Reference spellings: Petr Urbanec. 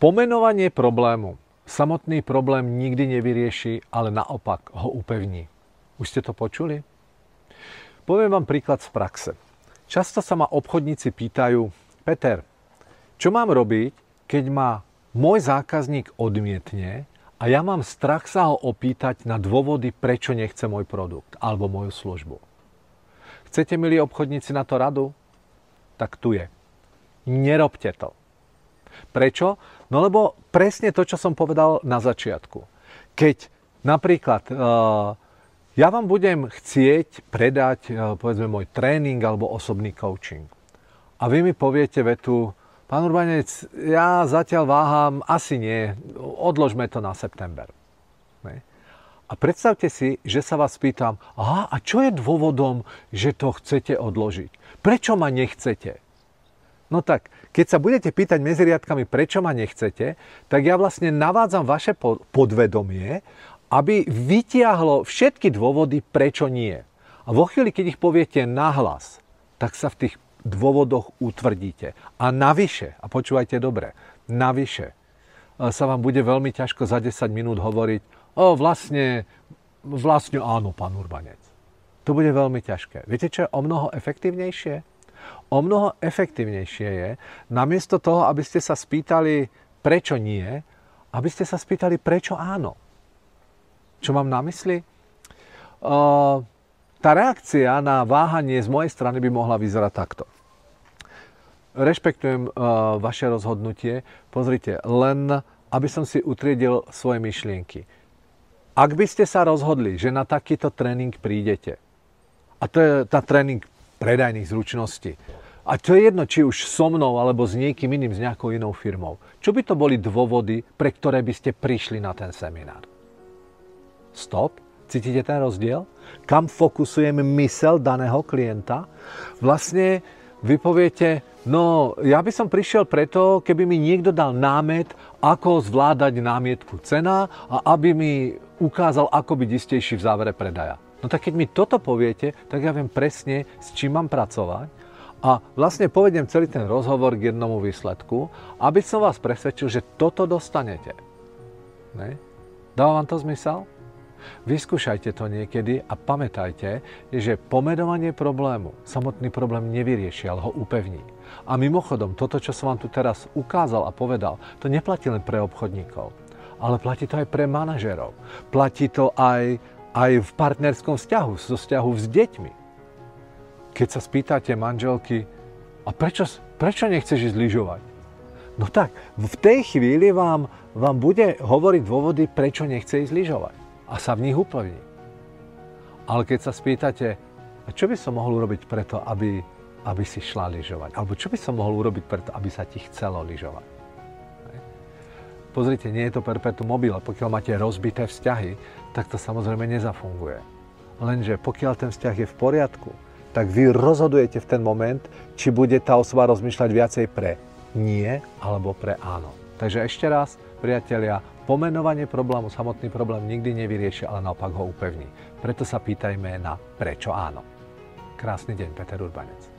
Pomenovanie problému. Samotný problém nikdy nevyrieši, ale naopak ho upevní. Už ste to počuli? Poviem vám príklad z praxe. Často sa ma obchodníci pýtajú: Peter, čo mám robiť, keď ma môj zákazník odmietne a ja mám strach sa ho opýtať na dôvody, prečo nechce môj produkt alebo moju službu? Chcete, milí obchodníci, na to radu? Tak tu je. Nerobte to. Prečo? No lebo presne to, čo som povedal na začiatku. Keď napríklad ja vám budem chcieť predať povedzme môj tréning alebo osobný coaching a vy mi poviete vetu: pán Urbanec, ja zatiaľ váham, asi nie, odložme to na september. Ne? A predstavte si, že sa vás pýtam: aha, a čo je dôvodom, že to chcete odložiť? Prečo ma nechcete? No tak, keď sa budete pýtať medzi riadkami, prečo ma nechcete, tak ja vlastne navádzam vaše podvedomie, aby vytiahlo všetky dôvody, prečo nie. A vo chvíli, keď ich poviete nahlas, tak sa v tých dôvodoch utvrdíte. A navyše, a počúvajte dobre, navyše sa vám bude veľmi ťažko za 10 minút hovoriť: vlastne áno, pán Urbanec. To bude veľmi ťažké. Viete, čo je o mnoho efektívnejšie? O mnoho efektívnejšie je, namiesto toho, aby ste sa spýtali, prečo nie, aby ste sa spýtali, prečo áno. Čo mám na mysli? Tá reakcia na váhanie z mojej strany by mohla vyzerať takto. Rešpektujem vaše rozhodnutie. Pozrite, len aby som si utriedil svoje myšlienky. Ak by ste sa rozhodli, že na takýto tréning prídete, a to je tá tréning predajných zručností. A to je jedno, či už so mnou, alebo s niekým iným, s nejakou inou firmou. Čo by to boli dôvody, pre ktoré by ste prišli na ten seminár? Stop. Cítite ten rozdiel? Kam fokusujem mysel daného klienta? Vlastne vy poviete: no, ja by som prišiel preto, keby mi niekto dal námet, ako zvládať námietku cena a aby mi ukázal, ako byť istejší v závere predaja. No tak keď mi toto poviete, tak ja viem presne, s čím mám pracovať a vlastne povedem celý ten rozhovor k jednomu výsledku, aby som vás presvedčil, že toto dostanete. Ne? Dáva vám to zmysel? Vyskúšajte to niekedy a pamätajte, že pomenovanie problému samotný problém nevyrieši, ale ho upevní. A mimochodom, toto, čo som vám tu teraz ukázal a povedal, to neplatí len pre obchodníkov, ale platí to aj pre manažerov. Platí to aj v partnerskom vzťahu, so vzťahu s deťmi. Keď sa spýtate manželky: a prečo nechceš ísť lyžovať? No tak, v tej chvíli vám bude hovoriť dôvody, prečo nechce ísť lyžovať. A sa v nich upevní. Ale keď sa spýtate: a čo by som mohol urobiť preto, aby si šla lyžovať? Alebo čo by som mohol urobiť preto, aby sa ti chcelo lyžovať? Pozrite, nie je to perpetuum mobile. Pokiaľ máte rozbité vzťahy, tak to samozrejme nezafunguje. Lenže pokiaľ ten vzťah je v poriadku, tak vy rozhodujete v ten moment, či bude tá osoba rozmýšľať viacej pre nie alebo pre áno. Takže ešte raz, priatelia, pomenovanie problému samotný problém nikdy nevyrieši, ale naopak ho upevní. Preto sa pýtajme na prečo áno. Krásny deň, Petr Urbanec.